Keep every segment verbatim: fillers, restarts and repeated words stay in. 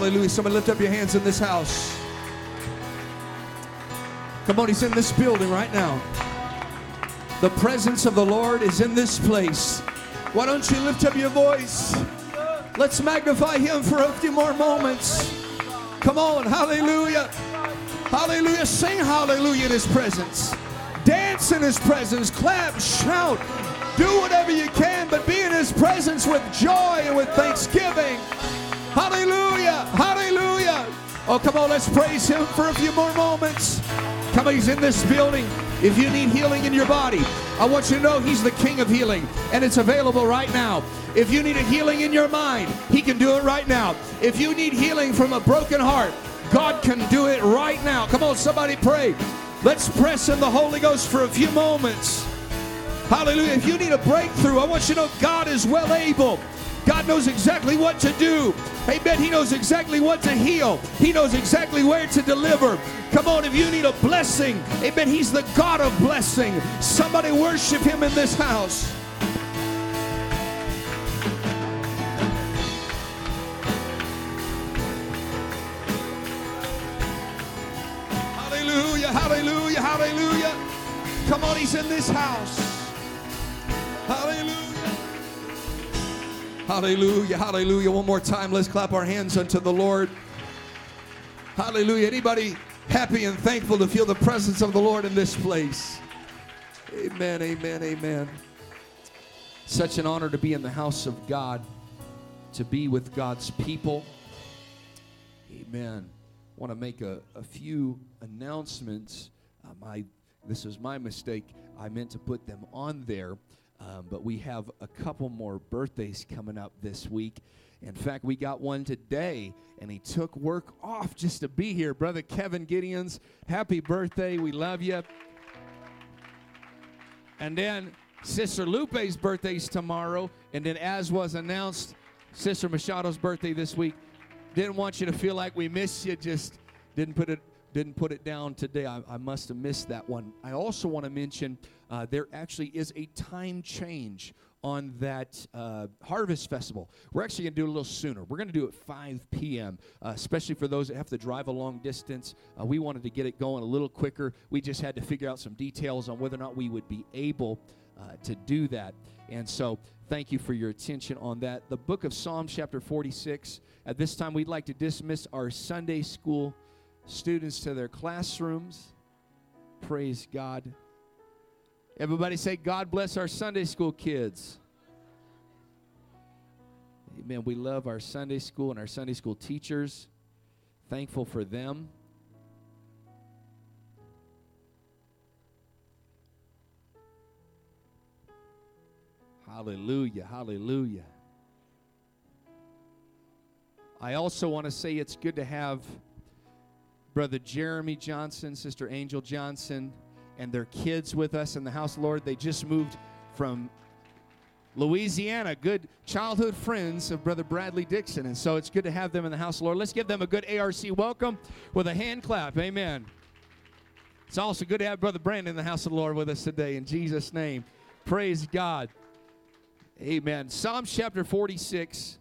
Hallelujah. Somebody lift up your hands in this house. Come on, he's in this building right now. The presence of the Lord is in this place. Why don't you lift up your voice? Let's magnify him for a few more moments. Come on, hallelujah. Hallelujah. Sing hallelujah in his presence. Dance in his presence. Clap, shout. Do whatever you can, but be in his presence with joy and with thanksgiving. Hallelujah. Hallelujah. Oh, come on, let's praise him for a few more moments. Come on, he's in this building. If you need healing in your body, I want you to know he's the King of healing, and it's available right now. If you need a healing in your mind, he can do it right now. If you need healing from a broken heart, God can do it right now. Come on, somebody pray. Let's press in the Holy Ghost for a few moments. Hallelujah. If you need a breakthrough, I want you to know God is well able. God knows exactly what to do. Amen. He knows exactly what to heal. He knows exactly where to deliver. Come on, if you need a blessing, amen, he's the God of blessing. Somebody worship him in this house. Hallelujah, hallelujah, hallelujah. Come on, he's in this house. Hallelujah. Hallelujah, hallelujah. One more time, let's clap our hands unto the Lord. Hallelujah. Anybody happy and thankful to feel the presence of the Lord in this place? Amen, amen, amen. Such an honor to be in the house of God, to be with God's people. Amen. I want to make a, a few announcements. Um, I, this was my mistake. I meant to put them on there. Um, but we have a couple more birthdays coming up this week. In fact, we got one today, and he took work off just to be here. Brother Kevin Gideons, happy birthday. We love you. And then Sister Lupe's birthday's tomorrow, and then as was announced, Sister Machado's birthday this week. Didn't want you to feel like we missed you, just didn't put it Didn't put it down today. I, I must have missed that one. I also want to mention uh, there actually is a time change on that uh, Harvest Festival. We're actually going to do it a little sooner. We're going to do it five p.m., uh, especially for those that have to drive a long distance. Uh, we wanted to get it going a little quicker. We just had to figure out some details on whether or not we would be able uh, to do that. And so thank you for your attention on that. The book of Psalms, chapter forty-six. At this time, we'd like to dismiss our Sunday school students to their classrooms. Praise God. Everybody say, God bless our Sunday school kids. Amen. We love our Sunday school and our Sunday school teachers. Thankful for them. Hallelujah. Hallelujah. I also want to say it's good to have Brother Jeremy Johnson, Sister Angel Johnson, and their kids with us in the house, Lord. They just moved from Louisiana, good childhood friends of Brother Bradley Dixon, and so it's good to have them in the house, Lord. Let's give them a good A R C welcome with a hand clap. Amen. It's also good to have Brother Brandon in the house of the Lord with us today, in Jesus' name. Praise God. Amen. Psalms chapter forty-six.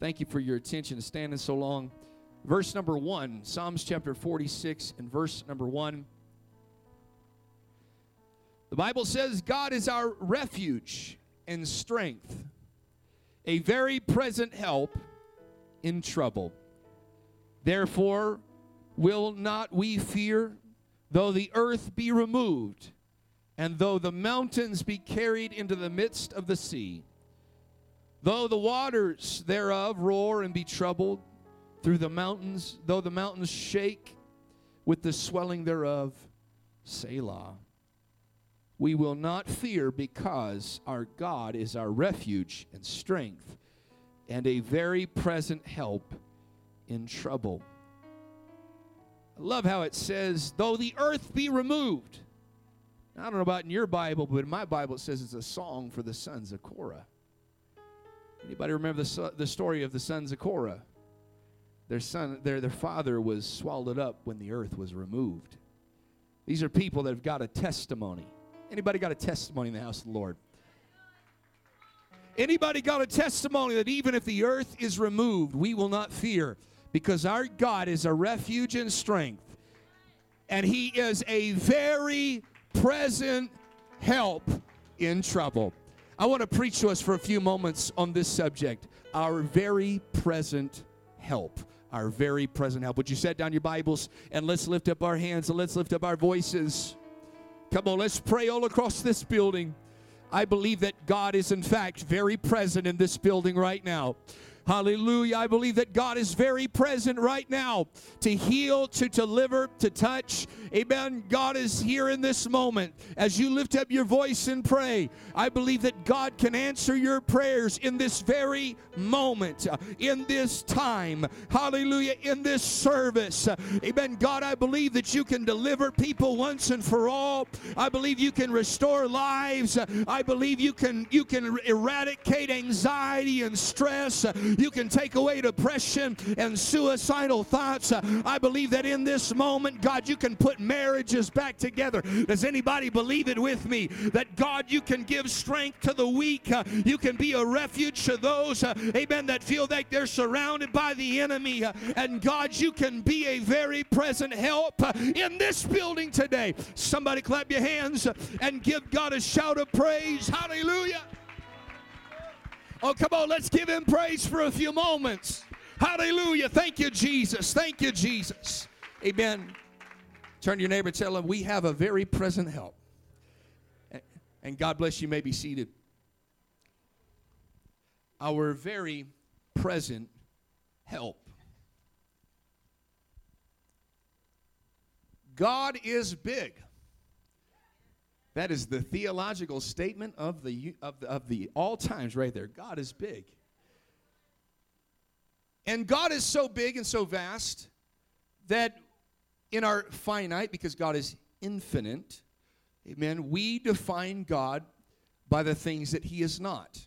Thank you for your attention to standing so long. Verse number one, Psalms chapter forty-six and verse number one. The Bible says, God is our refuge and strength, a very present help in trouble. Therefore, will not we fear, though the earth be removed, and though the mountains be carried into the midst of the sea, though the waters thereof roar and be troubled, through the mountains, though the mountains shake with the swelling thereof, Selah. We will not fear, because our God is our refuge and strength, and a very present help in trouble. I love how it says, though the earth be removed. Now, I don't know about in your Bible, but in my Bible it says it's a song for the sons of Korah. Anybody remember the, the story of the sons of Korah? Their son, their, their father was swallowed up when the earth was removed. These are people that have got a testimony. Anybody got a testimony in the house of the Lord? Anybody got a testimony that even if the earth is removed, we will not fear, because our God is a refuge and strength, and he is a very present help in trouble. I want to preach to us for a few moments on this subject, our very present help. Our very present help. Would you set down your Bibles and let's lift up our hands and let's lift up our voices. Come on, let's pray all across this building. I believe that God is, in fact, very present in this building right now. Hallelujah. I believe that God is very present right now to heal, to deliver, to touch. Amen. God is here in this moment. As you lift up your voice and pray, I believe that God can answer your prayers in this very moment, in this time. Hallelujah. In this service. Amen. God, I believe that you can deliver people once and for all. I believe you can restore lives. I believe you can, you can eradicate anxiety and stress. You can take away depression and suicidal thoughts. I believe that in this moment, God, you can put marriages back together. Does anybody believe it with me? That, God, you can give strength to the weak. You can be a refuge to those, amen, that feel like they're surrounded by the enemy. And, God, you can be a very present help in this building today. Somebody clap your hands and give God a shout of praise. Hallelujah. Oh, come on, let's give him praise for a few moments. Hallelujah. Thank you, Jesus. Thank you, Jesus. Amen. Turn to your neighbor and tell him, we have a very present help. And God bless you. You may be seated. Our very present help. God is big. That is the theological statement of the of the, of the all times right there. God is big. And God is so big and so vast that in our finite, because God is infinite, amen, we define God by the things that he is not.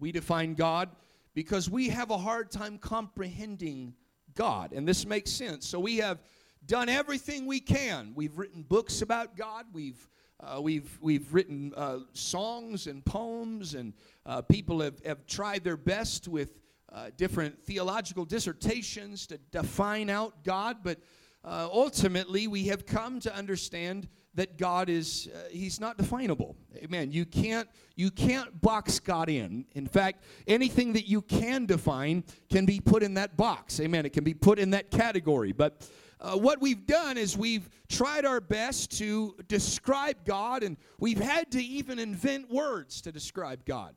We define God because we have a hard time comprehending God. And this makes sense. So we have done everything we can. We've written books about God. We've Uh, we've we've written uh, songs and poems, and uh, people have, have tried their best with uh, different theological dissertations to define out God. But uh, ultimately, we have come to understand that God is, uh, he's not definable. Amen. You can't, you can't box God in. In fact, anything that you can define can be put in that box. Amen. It can be put in that category. But Uh, what we've done is we've tried our best to describe God, and we've had to even invent words to describe God.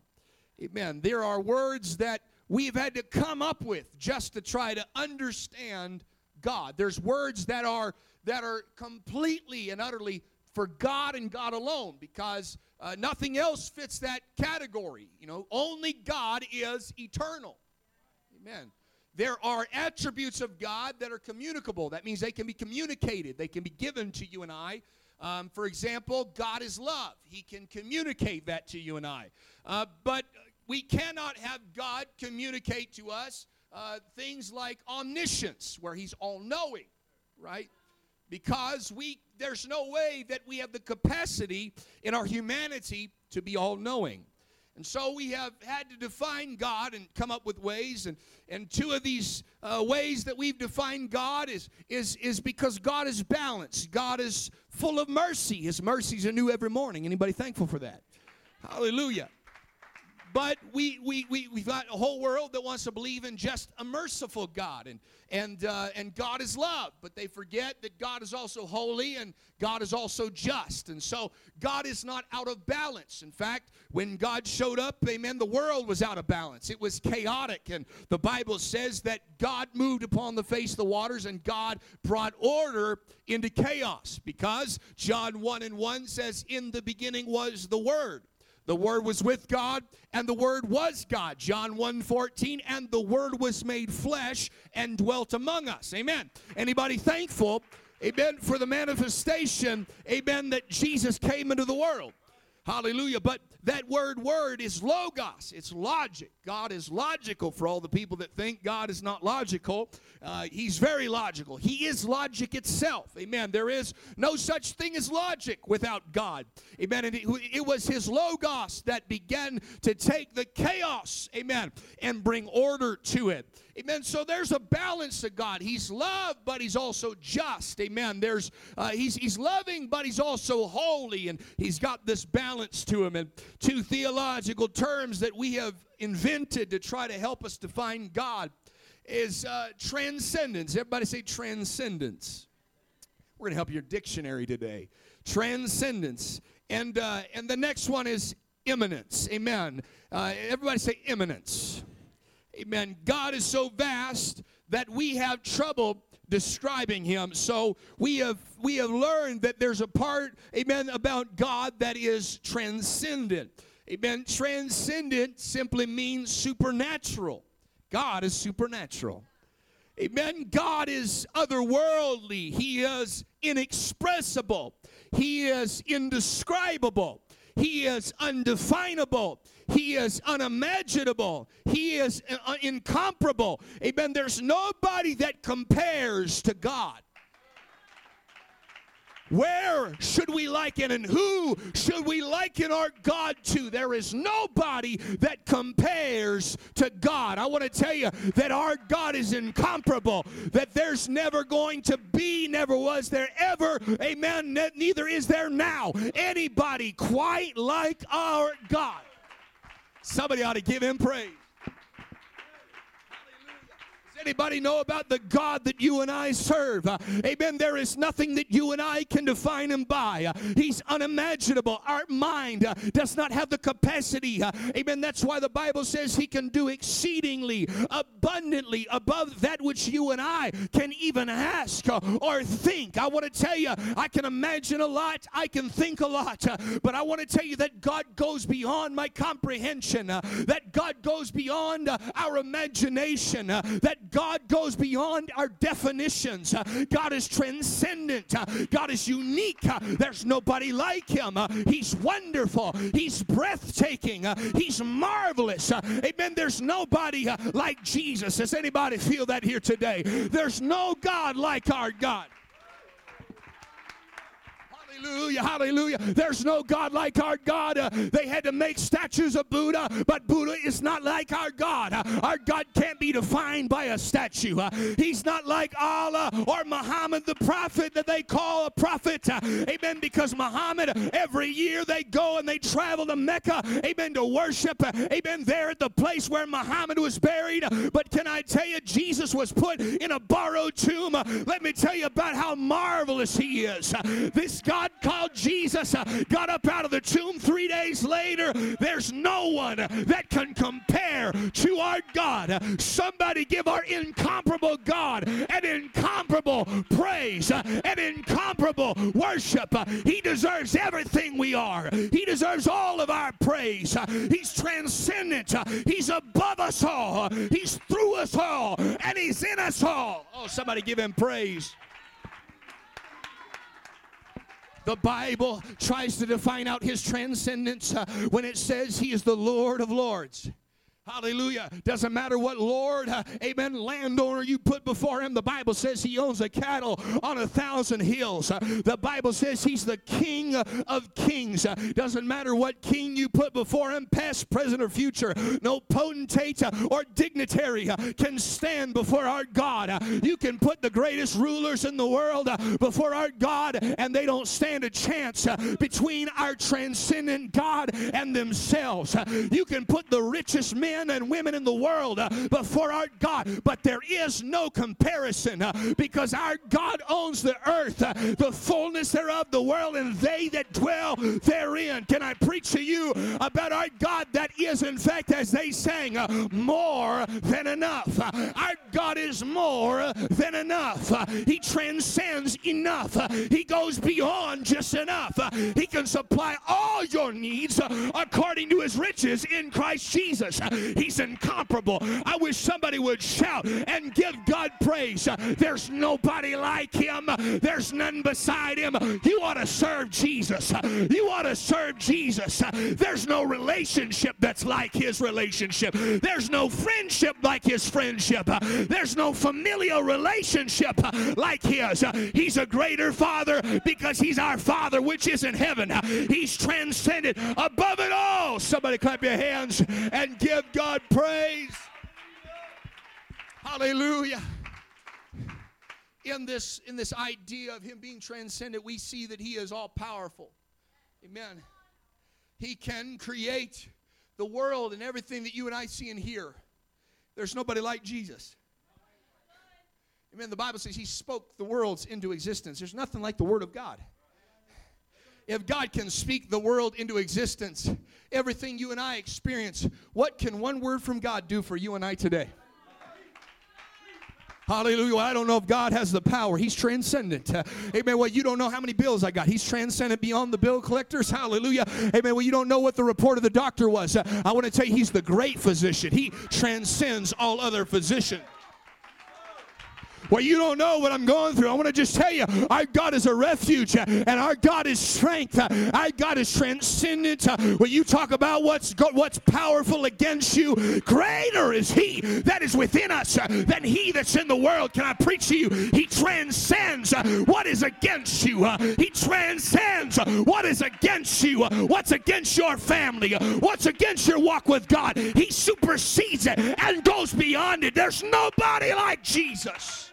Amen. There are words that we've had to come up with just to try to understand God. There's words that are that are completely and utterly for God and God alone, because uh, nothing else fits that category. You know, only God is eternal. Amen. There are attributes of God that are communicable. That means they can be communicated. They can be given to you and I. Um, for example, God is love. He can communicate that to you and I. Uh, but we cannot have God communicate to us uh, things like omniscience, where he's all-knowing, right? Because we there's no way that we have the capacity in our humanity to be all-knowing. And so we have had to define God and come up with ways. And, and two of these uh, ways that we've defined God is, is, is because God is balanced. God is full of mercy. His mercies are new every morning. Anybody thankful for that? Hallelujah. But we, we, we, we've got a whole world that wants to believe in just a merciful God. And, and, uh, and God is love. But they forget that God is also holy and God is also just. And so God is not out of balance. In fact, when God showed up, amen, the world was out of balance. It was chaotic. And the Bible says that God moved upon the face of the waters and God brought order into chaos. Because John one and one says, in the beginning was the Word. The Word was with God, and the Word was God. John one fourteen, and the Word was made flesh and dwelt among us. Amen. Anybody thankful, amen, for the manifestation, amen, that Jesus came into the world? Hallelujah. But that word, word, is logos. It's logic. God is logical for all the people that think God is not logical. Uh, he's very logical. He is logic itself. Amen. There is no such thing as logic without God. Amen. And it, it was his logos that began to take the chaos, amen, and bring order to it. Amen. So there's a balance to God. He's love, but he's also just. Amen. There's uh, he's he's loving, but he's also holy, and he's got this balance to him. And two theological terms that we have invented to try to help us define God is uh, transcendence. Everybody say transcendence. We're going to help your dictionary today. Transcendence. And uh, and the next one is immanence. Amen. Uh, everybody say immanence. Amen. God is so vast that we have trouble describing him. So we have we have learned that there's a part, amen, about God that is transcendent. Amen. Transcendent simply means supernatural. God is supernatural. Amen. God is otherworldly. He is inexpressible. He is indescribable. He is undefinable. He is unimaginable. He is uh, incomparable. Amen. There's nobody that compares to God. Where should we liken and who should we liken our God to? There is nobody that compares to God. I want to tell you that our God is incomparable, that there's never going to be, never was there ever, amen, neither is there now anybody quite like our God. Somebody ought to give him praise. Anybody know about the God that you and I serve? Uh, amen. There is nothing that you and I can define him by. Uh, he's unimaginable. Our mind uh, does not have the capacity. Uh, amen. That's why the Bible says he can do exceedingly, abundantly, above that which you and I can even ask uh, or think. I want to tell you, I can imagine a lot. I can think a lot. Uh, but I want to tell you that God goes beyond my comprehension. Uh, that God goes beyond uh, our imagination. Uh, that God goes beyond our definitions. God is transcendent. God is unique. There's nobody like him. He's wonderful. He's breathtaking. He's marvelous. Amen. There's nobody like Jesus. Does anybody feel that here today? There's no God like our God. Hallelujah, hallelujah. There's no God like our God. Uh, they had to make statues of Buddha, but Buddha is not like our God. Uh, our God can't be defined by a statue. Uh, he's not like Allah or Muhammad the prophet that they call a prophet. Uh, amen, because Muhammad, every year they go and they travel to Mecca, amen, to worship. Uh, amen, there at the place where Muhammad was buried. But can I tell you, Jesus was put in a borrowed tomb. Uh, let me tell you about how marvelous he is. Uh, this God called Jesus, uh, got up out of the tomb three days later. There's no one that can compare to our God. Somebody give our incomparable God an incomparable praise, uh, an incomparable worship. Uh, he deserves everything we are. He deserves all of our praise. Uh, he's transcendent. Uh, he's above us all. Uh, he's through us all. And he's in us all. Oh, somebody give him praise. The Bible tries to define out his transcendence uh, when it says he is the Lord of Lords. Hallelujah. Doesn't matter what Lord, uh, amen, landowner you put before him. The Bible says he owns the cattle on a thousand hills. Uh, the Bible says he's the King of kings. Uh, doesn't matter what king you put before him, past, present, or future. No potentate uh, or dignitary uh, can stand before our God. Uh, you can put the greatest rulers in the world uh, before our God, and they don't stand a chance uh, between our transcendent God and themselves. Uh, you can put the richest men and women in the world uh, before our God, but there is no comparison uh, because our God owns the earth, uh, the fullness thereof, the world, and they that dwell therein. Can I preach to you about our God that is, in fact, as they sang, uh, more than enough. Uh, our God is more than enough. Uh, he transcends enough. Uh, he goes beyond just enough. Uh, he can supply all your needs uh, according to his riches in Christ Jesus. Uh, He's incomparable. I wish somebody would shout and give God praise. There's nobody like him. There's none beside him. You ought to serve Jesus. You ought to serve Jesus. There's no relationship that's like his relationship. There's no friendship like his friendship. There's no familial relationship like his. He's a greater father because he's our Father which is in heaven. He's transcended above it all. Somebody clap your hands and give God praise. Hallelujah. In this, in this idea of him being transcendent, we see that he is all-powerful. Amen. He can create the world and everything that you and I see and hear. There's nobody like Jesus. Amen. The Bible says he spoke the worlds into existence. There's nothing like the Word of God. If God can speak the world into existence, everything you and I experience, what can one word from God do for you and I today? Hallelujah. I don't know if God has the power. He's transcendent. Uh, amen. Well, you don't know how many bills I got. He's transcendent beyond the bill collectors. Hallelujah. Amen. Well, you don't know what the report of the doctor was. Uh, I want to tell you, he's the great physician. He transcends all other physicians. Well, you don't know what I'm going through. I want to just tell you, our God is a refuge, and our God is strength. Our God is transcendent. When you talk about what's go- what's powerful against you, greater is he that is within us than he that's in the world. Can I preach to you? He transcends what is against you. He transcends what is against you. What's against your family? What's against your walk with God? He supersedes it and goes beyond it. There's nobody like Jesus.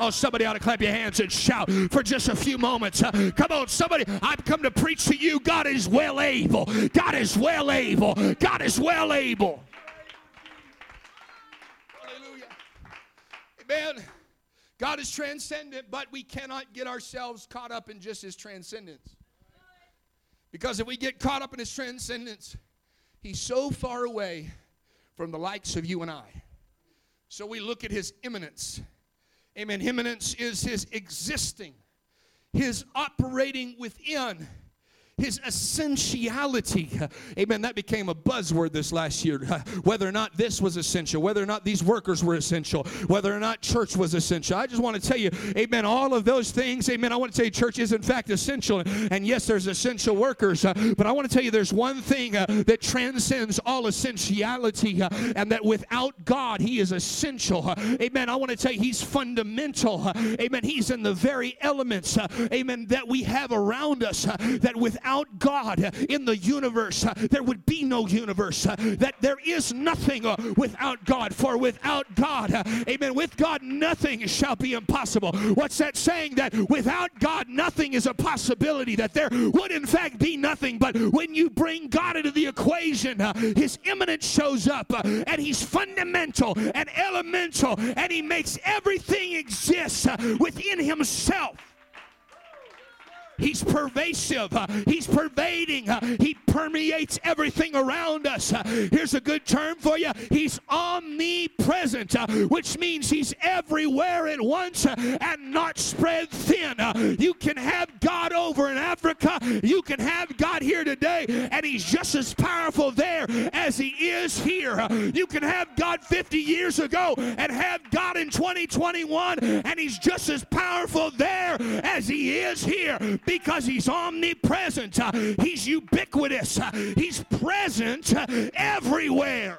Oh, somebody ought to clap your hands and shout for just a few moments. Uh, come on, somebody. I've come to preach to you. God is well able. God is well able. God is well able. Hallelujah. Amen. God is transcendent, but we cannot get ourselves caught up in just his transcendence. Because if we get caught up in his transcendence, he's so far away from the likes of you and I. So we look at his imminence. Amen. Immanence is his existing, his operating within, his essentiality. Amen. That became a buzzword this last year. Whether or not this was essential, whether or not these workers were essential, whether or not church was essential. I just want to tell you, amen, all of those things, amen, I want to tell you church is in fact essential. And yes, there's essential workers, uh, but I want to tell you there's one thing uh, that transcends all essentiality, uh, and that without God, he is essential. Uh, amen. I want to tell you he's fundamental. Uh, amen. He's in the very elements, uh, amen, that we have around us, uh, that without Without God in the universe, uh, there would be no universe. Uh, that there is nothing uh, without God. For without God, uh, amen, with God nothing shall be impossible. What's that saying? That without God nothing is a possibility. That there would in fact be nothing. But when you bring God into the equation, uh, his immanence shows up. Uh, and he's fundamental and elemental. And he makes everything exist uh, within himself. He's pervasive. Uh, he's pervading. Uh, he permeates everything around us. Uh, here's a good term for you. He's omnipresent, uh, which means he's everywhere at once uh, and not spread thin. Uh, you can have God over in Africa. You can have God here today, and he's just as powerful there as he is here. Uh, you can have God fifty years ago and have God in twenty twenty-one, and he's just as powerful there as he is here. Because he's omnipresent, uh, he's ubiquitous, uh, he's present uh, everywhere.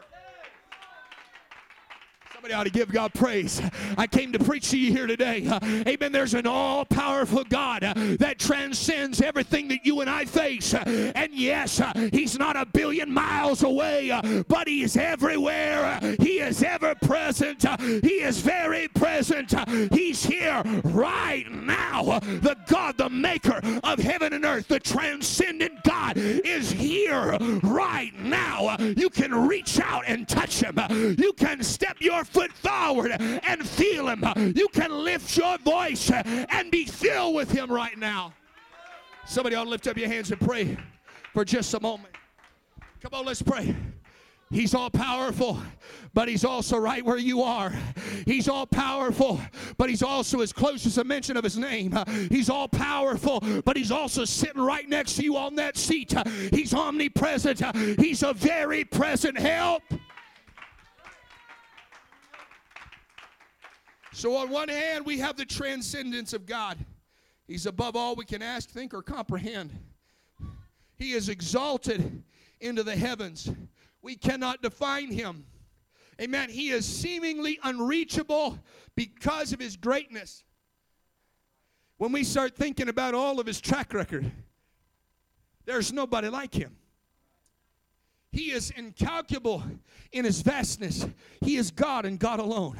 Somebody ought to give God praise. I came to preach to you here today. Uh, amen. There's an all-powerful God uh, that transcends everything that you and I face. Uh, and yes, uh, he's not a billion miles away, uh, but he is everywhere. Uh, he is ever-present. Uh, he is very present. Uh, he's here right now. Uh, the God, the maker of heaven and earth, the transcendent God is here right now. Uh, you can reach out and touch him. Uh, you can step your foot forward and feel him. You can lift your voice and be filled with him right now. Somebody ought to lift up your hands and pray for just a moment. Come on, let's pray. He's all-powerful, but he's also right where you are. He's all-powerful, but he's also as close as a mention of his name. Uh, he's all-powerful, but he's also sitting right next to you on that seat. Uh, he's omnipresent. Uh, he's a very present help. So on one hand, we have the transcendence of God. He's above all we can ask, think, or comprehend. He is exalted into the heavens. We cannot define him. Amen. He is seemingly unreachable because of his greatness. When we start thinking about all of his track record, there's nobody like him. He is incalculable in his vastness. He is God and God alone.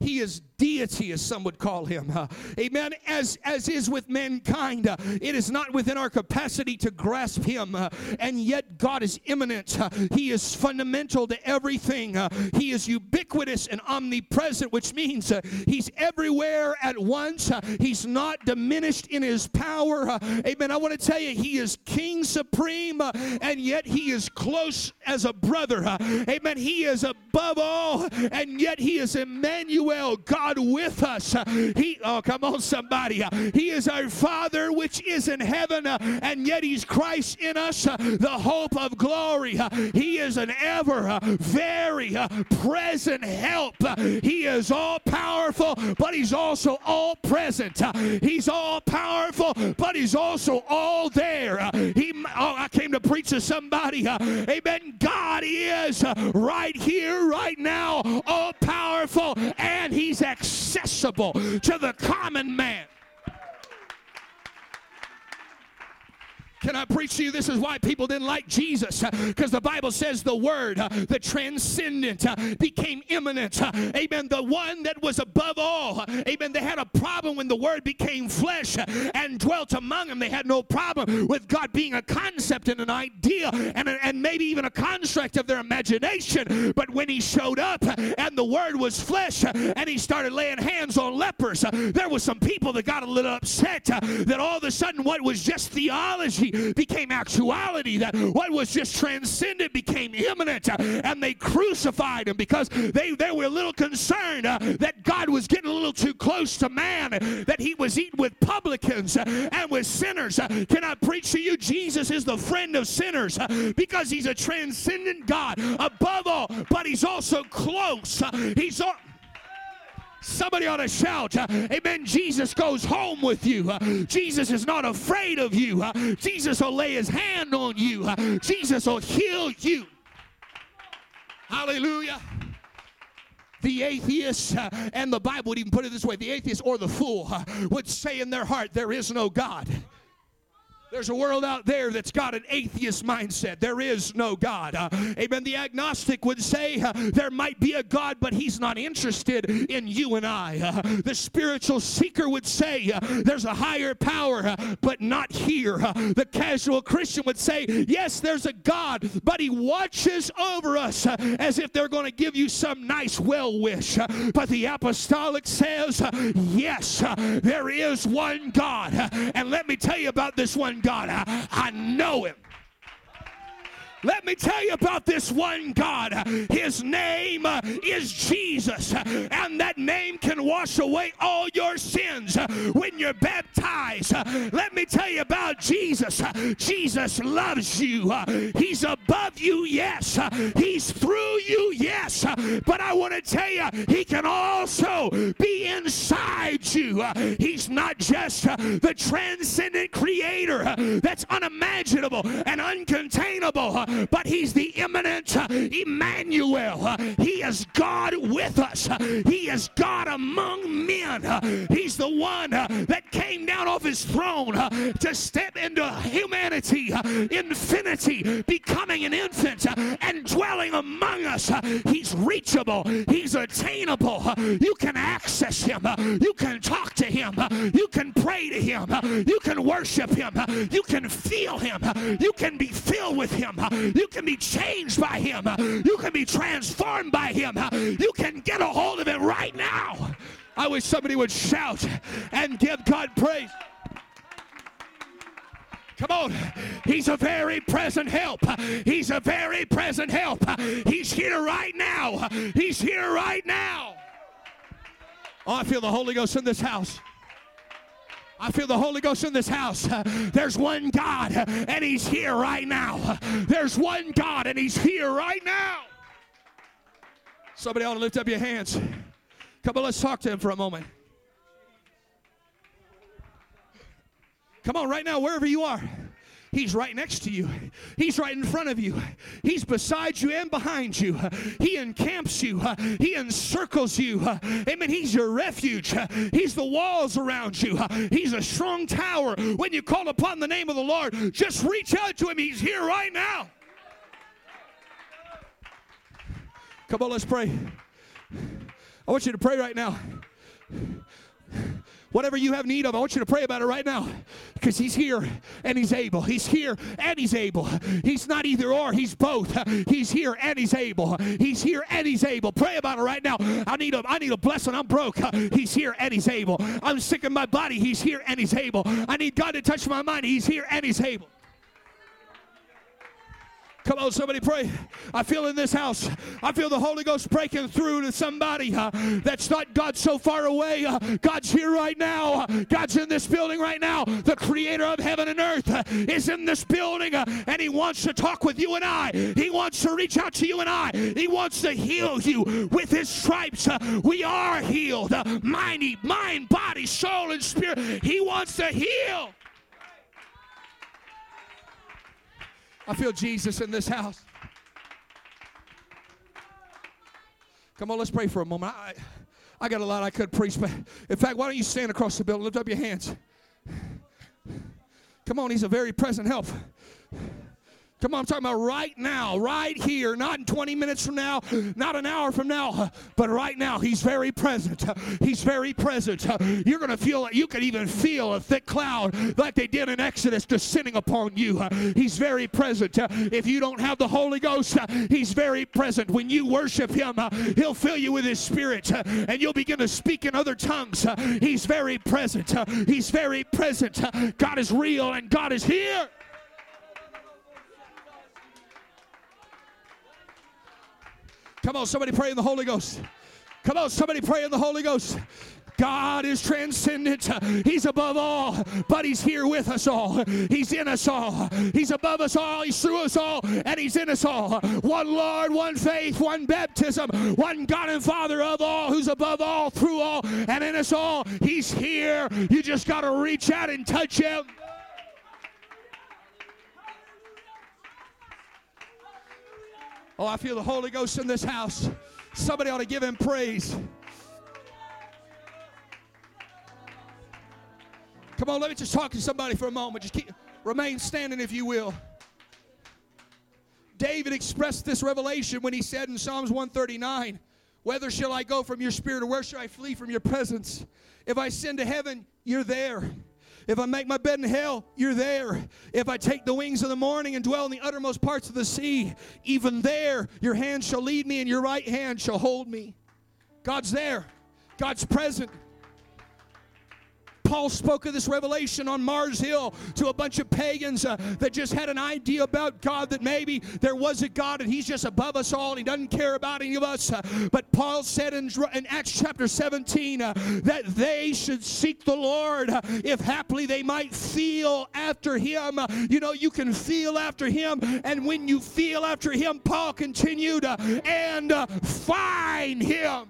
He is deity, as some would call him. Uh, amen. As, as is with mankind, uh, it is not within our capacity to grasp him. Uh, and yet God is immanent. Uh, he is fundamental to everything. Uh, he is ubiquitous and omnipresent, which means uh, he's everywhere at once. Uh, he's not diminished in his power. Uh, amen. I want to tell you, he is King Supreme, uh, and yet he is close as a brother. Uh, amen. He is above all, and yet he is Emmanuel, God with us. Uh, he, oh, come on, somebody. Uh, he is our Father which is in heaven, uh, and yet he's Christ in us, uh, the hope of glory. Uh, he is an ever uh, very uh, present help. Uh, he is all powerful, but he's also all present. Uh, he's all powerful, but he's also all there. Uh, he, oh, I came to preach to somebody. Uh, amen. God is right here, right now, all-powerful, and he's accessible to the common man. Can I preach to you? This is why people didn't like Jesus, because the Bible says the Word, the transcendent, became immanent. Amen. The one that was above all. Amen. They had a problem when the Word became flesh and dwelt among them. They had no problem with God being a concept and an idea and, and maybe even a construct of their imagination. But when he showed up and the Word was flesh and he started laying hands on lepers, there were some people that got a little upset that all of a sudden what was just theology became actuality, that what was just transcendent became imminent, and they crucified him because they, they were a little concerned uh, that God was getting a little too close to man, that he was eating with publicans and with sinners. Can I preach to you? Jesus is the friend of sinners because he's a transcendent God above all, but he's also close. He's all... Somebody ought to shout, uh, amen, Jesus goes home with you. Uh, Jesus is not afraid of you. Uh, Jesus will lay his hand on you. Uh, Jesus will heal you. Hallelujah. The atheist, uh, and the Bible would even put it this way, the atheist or the fool uh, would say in their heart, there is no God. There's a world out there that's got an atheist mindset. There is no God. Uh, amen. The agnostic would say uh, there might be a God, but he's not interested in you and I. Uh, the spiritual seeker would say uh, there's a higher power, uh, but not here. Uh, the casual Christian would say, yes, there's a God, but he watches over us uh, as if they're going to give you some nice well wish. Uh, but the apostolic says, uh, yes, uh, there is one God. Uh, and let me tell you about this one God. I, I know him. Let me tell you about this one God. His name is Jesus, and that name can wash away all your sins when you're baptized. Let me tell you about Jesus. Jesus loves you. He's above you, yes. He's through you, yes. But I want to tell you, he can also be inside you. He's not just the transcendent creator that's unimaginable and uncontainable, but he's the immanent uh, Emmanuel. Uh, he is God with us. Uh, he is God among men. Uh, he's the one uh, that came down off his throne uh, to step into humanity, uh, infinity, becoming an infant uh, and dwelling among us. Uh, he's reachable. He's attainable. Uh, you can access him. Uh, you can talk to him. Uh, you can pray to him. Uh, you can worship him. Uh, you can feel him. Uh, you can be filled with him. Uh, You can be changed by him. You can be transformed by him. You can get a hold of it right now. I wish somebody would shout and give God praise. Come on. He's a very present help. He's a very present help. He's here right now. He's here right now. Oh, I feel the Holy Ghost in this house. I feel the Holy Ghost in this house. Uh, there's one God, uh, and he's here right now. Uh, there's one God, and he's here right now. Somebody ought to lift up your hands. Come on, let's talk to him for a moment. Come on, right now, wherever you are. He's right next to you. He's right in front of you. He's beside you and behind you. He encamps you. He encircles you. Amen. He's your refuge. He's the walls around you. He's a strong tower. When you call upon the name of the Lord, just reach out to him. He's here right now. Come on, let's pray. I want you to pray right now. Whatever you have need of, I want you to pray about it right now, because he's here and he's able. He's here and he's able. He's not either or, he's both. He's here and he's able. He's here and he's able. Pray about it right now. I need a, I need a blessing. I'm broke. He's here and he's able. I'm sick in my body. He's here and he's able. I need God to touch my mind. He's here and he's able. Come on, somebody pray. I feel in this house, I feel the Holy Ghost breaking through to somebody uh, that's thought God's so far away. Uh, God's here right now. Uh, God's in this building right now. The creator of heaven and earth uh, is in this building, uh, and he wants to talk with you and I. He wants to reach out to you and I. He wants to heal you with his stripes. Uh, we are healed. Uh, mind, mind, body, soul, and spirit. He wants to heal. I feel Jesus in this house. Come on, let's pray for a moment. I, I got a lot I could preach, but in fact, why don't you stand across the building, lift up your hands. Come on, he's a very present help. Come on, I'm talking about right now, right here, not in twenty minutes from now, not an hour from now, but right now, he's very present. He's very present. You're going to feel, you can even feel a thick cloud like they did in Exodus descending upon you. He's very present. If you don't have the Holy Ghost, he's very present. When you worship him, he'll fill you with his spirit, and you'll begin to speak in other tongues. He's very present. He's very present. God is real, and God is here. Come on, somebody pray in the Holy Ghost. Come on, somebody pray in the Holy Ghost. God is transcendent. He's above all, but he's here with us all. He's in us all. He's above us all. He's through us all, and he's in us all. One Lord, one faith, one baptism, one God and Father of all, who's above all, through all, and in us all. He's here. You just got to reach out and touch him. Oh, I feel the Holy Ghost in this house. Somebody ought to give him praise. Come on, let me just talk to somebody for a moment. Just keep, remain standing if you will. David expressed this revelation when he said in Psalms one thirty-nine, "Whether shall I go from your spirit, or where shall I flee from your presence? If I ascend to heaven, you're there. If I make my bed in hell, you're there. If I take the wings of the morning and dwell in the uttermost parts of the sea, even there your hand shall lead me and your right hand shall hold me." God's there. God's present. Paul spoke of this revelation on Mars Hill to a bunch of pagans uh, that just had an idea about God, that maybe there was a God and he's just above us all and he doesn't care about any of us. Uh, but Paul said in, in Acts chapter seventeen uh, that they should seek the Lord uh, if haply they might feel after him. Uh, you know, you can feel after him, and when you feel after him, Paul continued, uh, and uh, find him.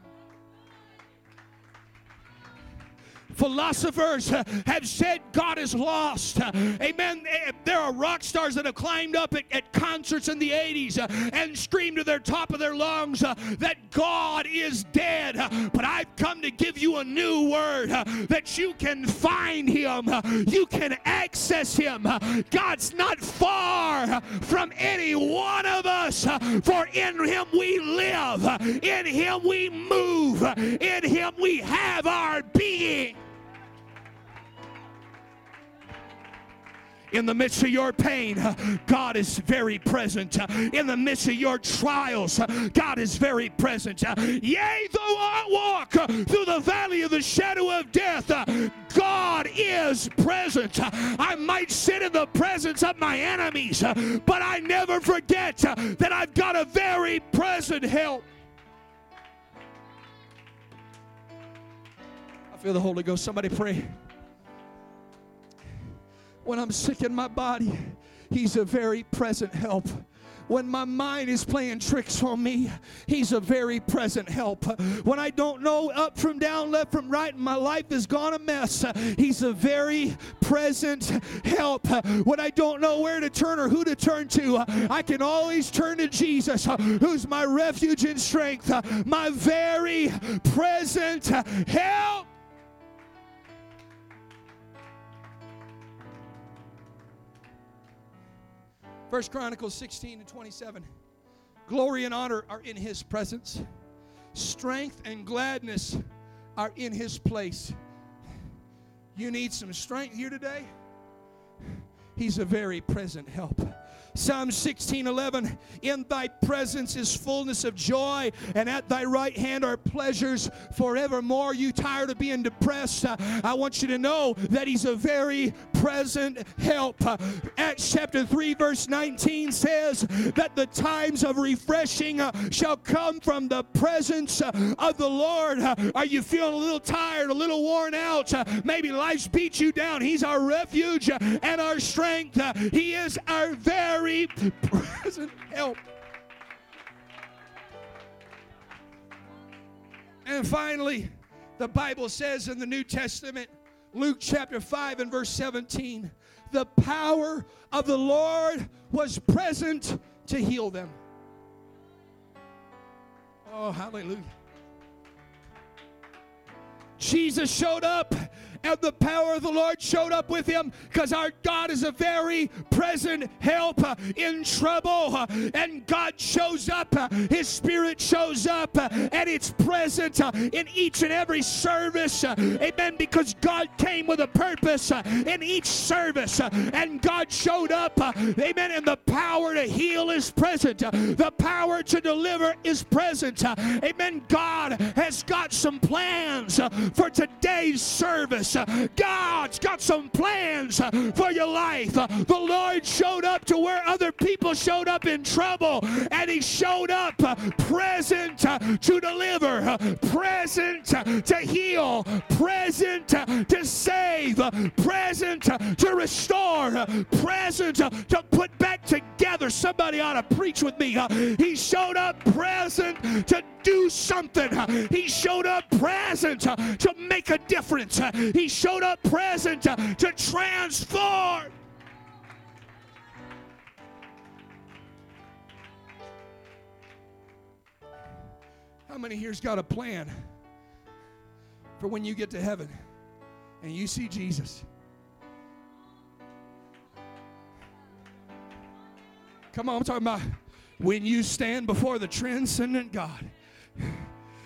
Philosophers have said God is lost. Amen. There are rock stars that have climbed up at, at concerts in the eighties and screamed to the top of their lungs that God is dead. But I've come to give you a new word, that you can find him. You can access him. God's not far from any one of us. For in him we live. In him we move. In him we have our being. In the midst of your pain, God is very present. In the midst of your trials, God is very present. Yea, though I walk through the valley of the shadow of death, God is present. I might sit in the presence of my enemies, but I never forget that I've got a very present help. I feel the Holy Ghost. Somebody pray. When I'm sick in my body, he's a very present help. When my mind is playing tricks on me, he's a very present help. When I don't know up from down, left from right, and my life has gone a mess, he's a very present help. When I don't know where to turn or who to turn to, I can always turn to Jesus, who's my refuge and strength, my very present help. First Chronicles sixteen and twenty-seven. Glory and honor are in his presence. Strength and gladness are in his place. You need some strength here today? He's a very present help. Psalm sixteen eleven, in thy presence is fullness of joy, and at thy right hand are pleasures forevermore. You tired of being depressed? Uh, I want you to know that he's a very present help. Uh, Acts chapter three verse nineteen says that the times of refreshing uh, shall come from the presence uh, of the Lord. Uh, are you feeling a little tired, a little worn out? Uh, maybe life's beat you down. He's our refuge uh, and our strength. Uh, he is our very present help. And finally, the Bible says in the New Testament, Luke chapter five and verse seventeen, the power of the Lord was present to heal them. Oh, hallelujah. Jesus showed up, and the power of the Lord showed up with him, because our God is a very present help in trouble. And God shows up, his Spirit shows up, and it's present in each and every service. Amen. Because God came with a purpose in each service, and God showed up. Amen. And the power to heal is present. The power to deliver is present. Amen. God has got some plans for today's service. God's got some plans for your life. The Lord showed up to where other people showed up in trouble, and he showed up present to deliver, present to heal, present to save, present to restore, present to put back together. Somebody ought to preach with me. He showed up present to do something. He showed up present to make a difference. He showed up present to transform. How many here's got a plan for when you get to heaven and you see Jesus? Come on, I'm talking about when you stand before the transcendent God.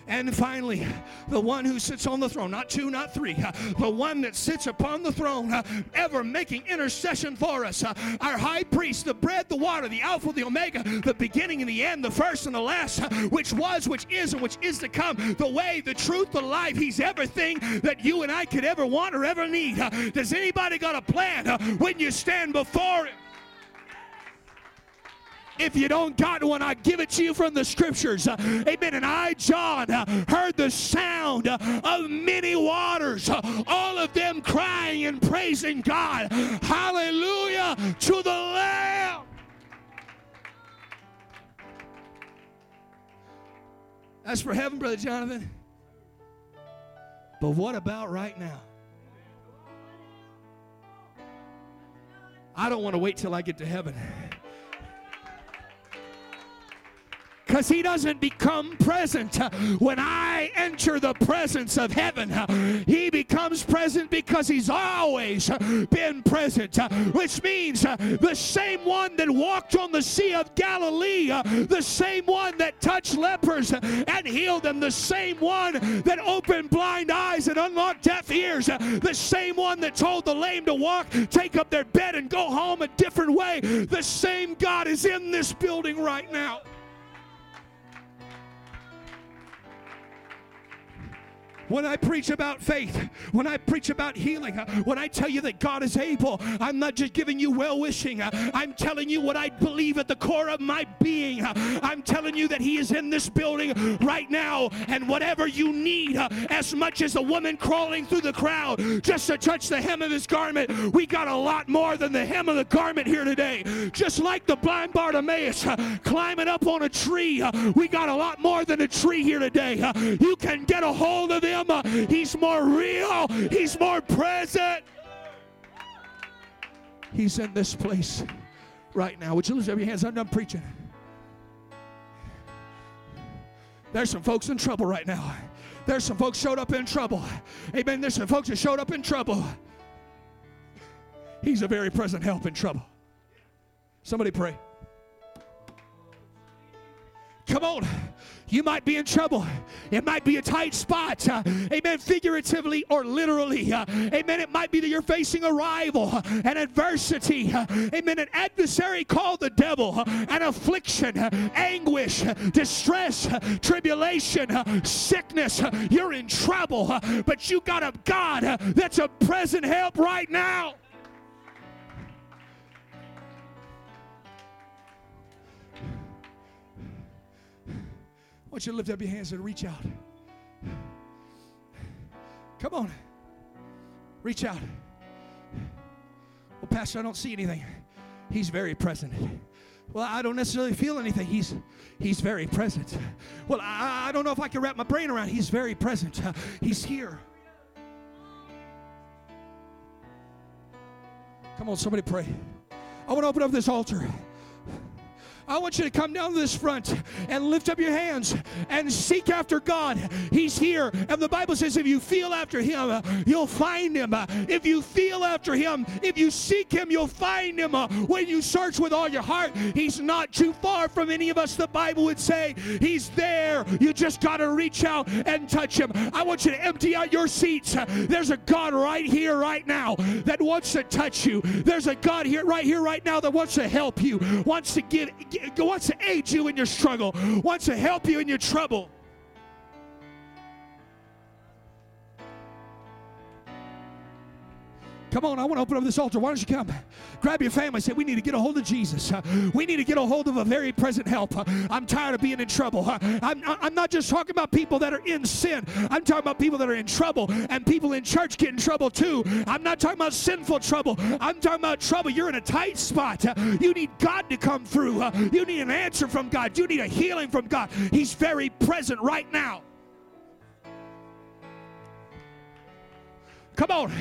And finally, the one who sits on the throne, not two, not three, uh, the one that sits upon the throne, uh, ever making intercession for us, uh, our high priest, the bread, the water, the Alpha, the Omega, the beginning and the end, the first and the last, uh, which was, which is, and which is to come, the way, the truth, the life. He's everything that you and I could ever want or ever need. Uh, does anybody got a plan uh, when you stand before him? If you don't got one, I give it to you from the Scriptures. Uh, amen. And I, John, uh, heard the sound uh, of many waters, uh, all of them crying and praising God. Hallelujah to the Lamb. That's for heaven, Brother Jonathan. But what about right now? I don't want to wait till I get to heaven. Because he doesn't become present when I enter the presence of heaven. He becomes present because he's always been present, which means the same one that walked on the Sea of Galilee, the same one that touched lepers and healed them, the same one that opened blind eyes and unlocked deaf ears, the same one that told the lame to walk, take up their bed, and go home a different way. The same God is in this building right now. When I preach about faith, when I preach about healing, when I tell you that God is able, I'm not just giving you well-wishing. I'm telling you what I believe at the core of my being. I'm telling you that he is in this building right now, and whatever you need, as much as the woman crawling through the crowd just to touch the hem of his garment, we got a lot more than the hem of the garment here today. Just like the blind Bartimaeus climbing up on a tree, we got a lot more than a tree here today. You can get a hold of him. He's more real. He's more present. He's in this place right now. Would you lift up your hands? I'm done preaching. There's some folks in trouble right now. There's some folks showed up in trouble. Amen. There's some folks that showed up in trouble. He's a very present help in trouble. Somebody pray. Come on. You might be in trouble. It might be a tight spot. Uh, amen. Figuratively or literally. Uh, amen. It might be that you're facing a rival, uh, an adversity. Uh, amen. An adversary called the devil. Uh, an affliction. Uh, anguish. Uh, distress. Uh, tribulation. Uh, sickness. Uh, you're in trouble. Uh, but you got a God uh, that's a present help right now. I want you to lift up your hands and reach out. Come on. Reach out. Well, Pastor, I don't see anything. He's very present. Well, I don't necessarily feel anything. He's he's very present. Well, I, I don't know if I can wrap my brain around. He's very present. Uh, he's here. Come on, somebody pray. I want to open up this altar. I want you to come down to this front and lift up your hands and seek after God. He's here. And the Bible says if you feel after him, you'll find him. If you feel after him, if you seek him, you'll find him. When you search with all your heart, he's not too far from any of us. The Bible would say he's there. You just got to reach out and touch him. I want you to empty out your seats. There's a God right here, right now that wants to touch you. There's a God here, right here, right now that wants to help you, wants to give... wants to aid you in your struggle, wants to help you in your trouble. Come on, I want to open up this altar. Why don't you come? Grab your family. Say, we need to get a hold of Jesus. Uh, we need to get a hold of a very present help. Uh, I'm tired of being in trouble. Uh, I'm, I'm not just talking about people that are in sin. I'm talking about people that are in trouble, and people in church get in trouble too. I'm not talking about sinful trouble. I'm talking about trouble. You're in a tight spot. Uh, you need God to come through. Uh, you need an answer from God. You need a healing from God. He's very present right now. Come on.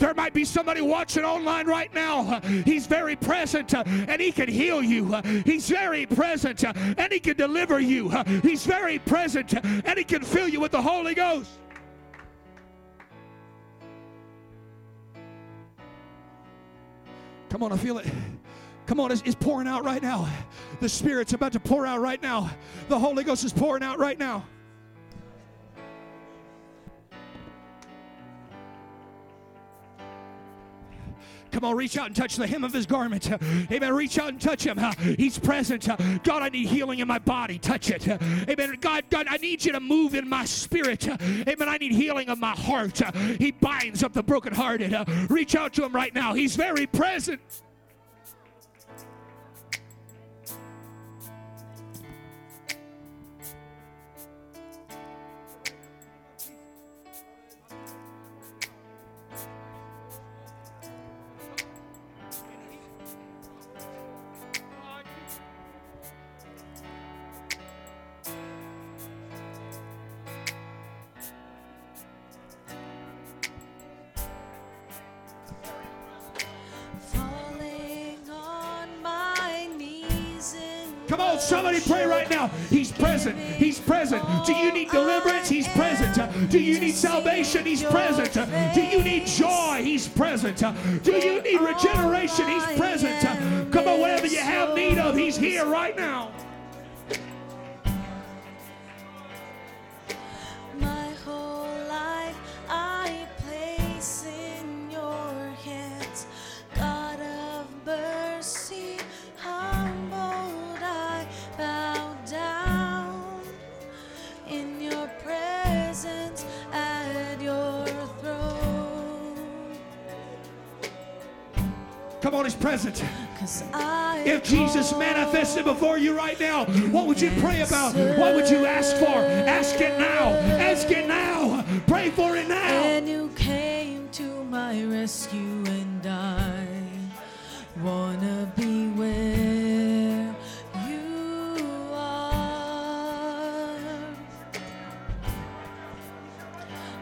There might be somebody watching online right now. He's very present, and he can heal you. He's very present, and he can deliver you. He's very present, and he can fill you with the Holy Ghost. Come on, I feel it. Come on, it's, it's pouring out right now. The Spirit's about to pour out right now. The Holy Ghost is pouring out right now. Come on, reach out and touch the hem of his garment. Amen. Reach out and touch him. He's present. God, I need healing in my body. Touch it. Amen. God, God, I need you to move in my spirit. Amen. I need healing of my heart. He binds up the brokenhearted. Reach out to him right now. He's very present. Come on, somebody pray right now. He's present. He's present. Do you need deliverance? He's present. Do you need salvation? He's present. Do you need joy? He's present. Do you need regeneration? He's present. Come on, whatever you have need of, he's here right now. Is present. If Jesus manifested before you right now, what would you pray about? What would you ask for? Ask it now. Ask it now. Pray for it now. And you came to my rescue, and I wanna be where you are.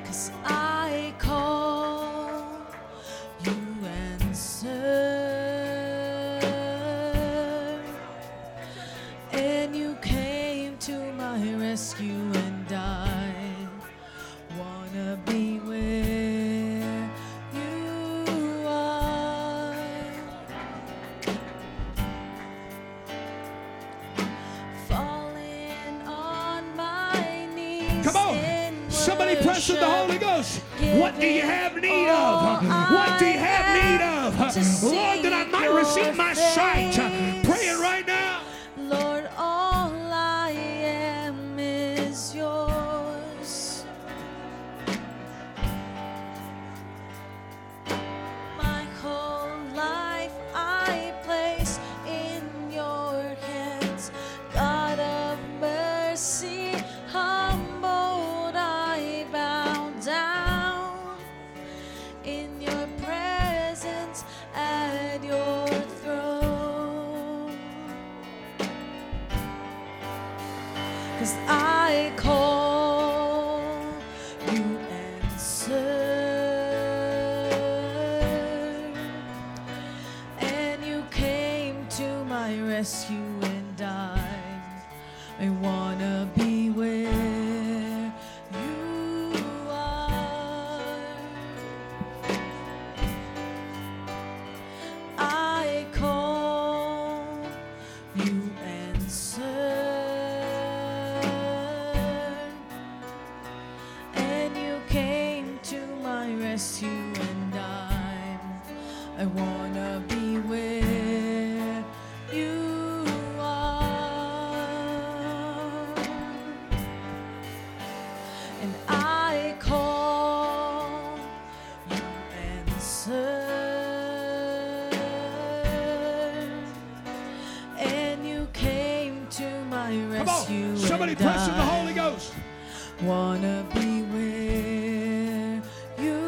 'Cause I call, you answer. Rescue, and I wanna be where you are. fullness of the Holy Ghost. What do you have need of? What do you have need of? Lord, that I might receive my sight. Pray it right now. Lord, all I am is yours. My whole life I place in your hands. God of mercy, humbled I bow down. In your presence at your throne. 'Cause I call, you answered, and you came to my rescue and died. I wanna be where you are. I call, you answered. You and I, I wanna be where you are, and I call, you answered, and you came to my rescue. Come on, somebody press in the Holy Ghost. Wanna be where you.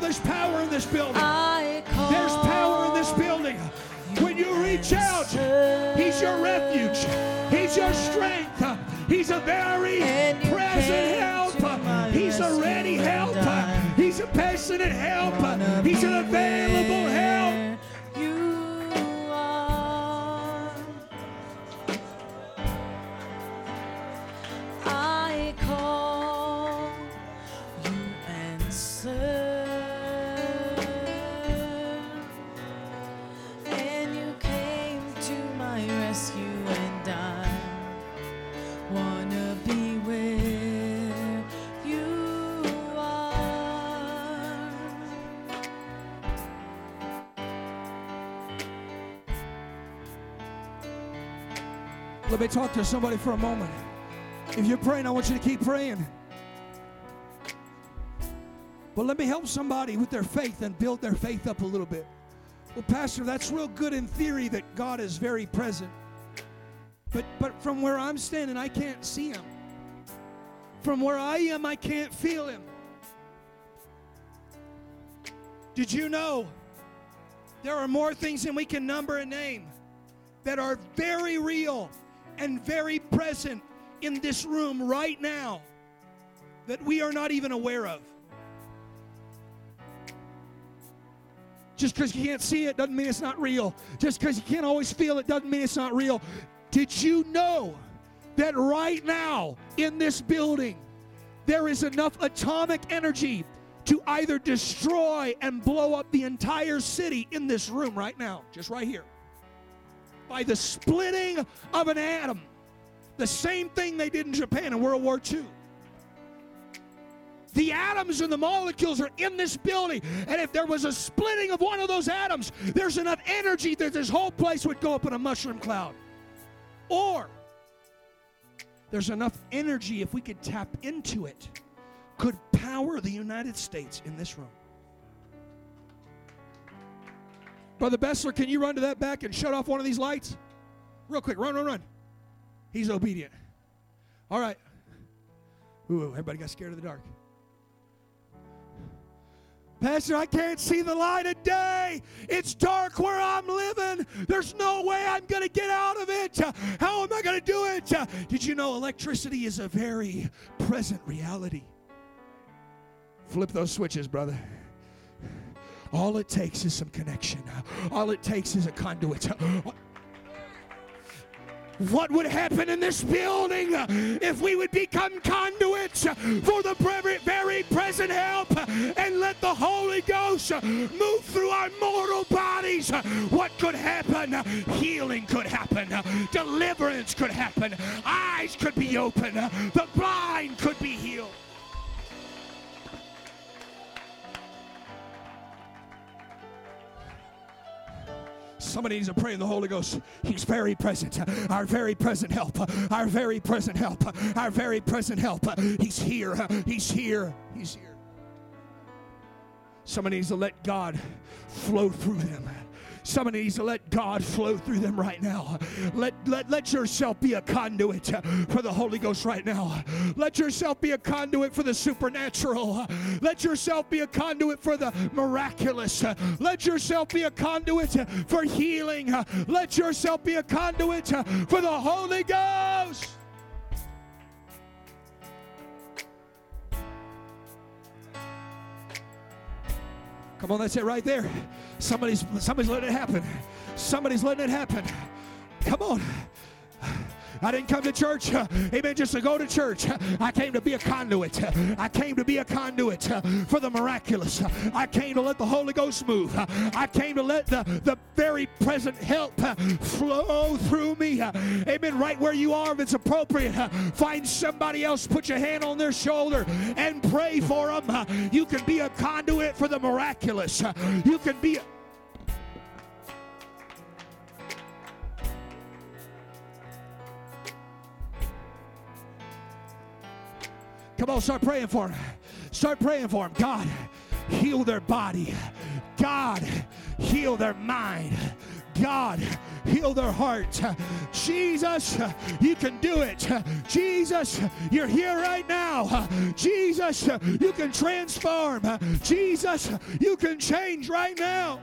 There's power in this building. There's power in this building. When you reach out, He's your refuge. He's your strength. He's a very present help. He's a ready help. He's a passionate help. He's an available help. You are. I call, you answer. Let me talk to somebody for a moment. If you're praying, I want you to keep praying. But let me help somebody with their faith and build their faith up a little bit. Well, Pastor, that's real good in theory that God is very present. But but from where I'm standing, I can't see Him. From where I am, I can't feel Him. Did you know there are more things than we can number and name that are very real and very present in this room right now that we are not even aware of? Just because you can't see it doesn't mean it's not real. Just because you can't always feel it doesn't mean it's not real. Did you know that right now in this building there is enough atomic energy to either destroy and blow up the entire city in this room right now, just right here, by the splitting of an atom? The same thing they did in Japan in World War Two. The atoms and the molecules are in this building, and if there was a splitting of one of those atoms, there's enough energy that this whole place would go up in a mushroom cloud. Or there's enough energy, if we could tap into it, could power the United States in this room. Brother Bessler, can you run to that back and shut off one of these lights? real quick, run, run, run. He's obedient. All right. Ooh, everybody got scared of the dark. Pastor, I can't see the light of day. It's dark where I'm living. There's no way I'm going to get out of it. How am I going to do it? Did you know electricity is a very present reality? Flip those switches, brother. All it takes is some connection. All it takes is a conduit. What would happen in this building if we would become conduits for the very present help and let the Holy Ghost move through our mortal bodies? What could happen? Healing could happen. Deliverance could happen. Eyes could be open. The blind could be healed. Somebody needs to pray in the Holy Ghost. He's very present. Our very present help. Our very present help. Our very present help. He's here. He's here. He's here. Somebody needs to let God flow through them. Somebody needs to let God flow through them right now. Let, let, let yourself be a conduit for the Holy Ghost right now. Let yourself be a conduit for the supernatural. Let yourself be a conduit for the miraculous. Let yourself be a conduit for healing. Let yourself be a conduit for the Holy Ghost. Come on, that's it right there. Somebody's somebody's letting it happen. Somebody's letting it happen. Come on. I didn't come to church, uh, amen, just to go to church. I came to be a conduit. I came to be a conduit uh, for the miraculous. I came to let the Holy Ghost move. I came to let the, the very present help uh, flow through me. Uh, amen, right where you are if it's appropriate. Uh, find somebody else, put your hand on their shoulder and pray for them. Uh, you can be a conduit for the miraculous. Uh, you can be a Come on, start praying for them. Start praying for them. God, heal their body. God, heal their mind. God, heal their heart. Jesus, you can do it. Jesus, you're here right now. Jesus, you can transform. Jesus, you can change right now.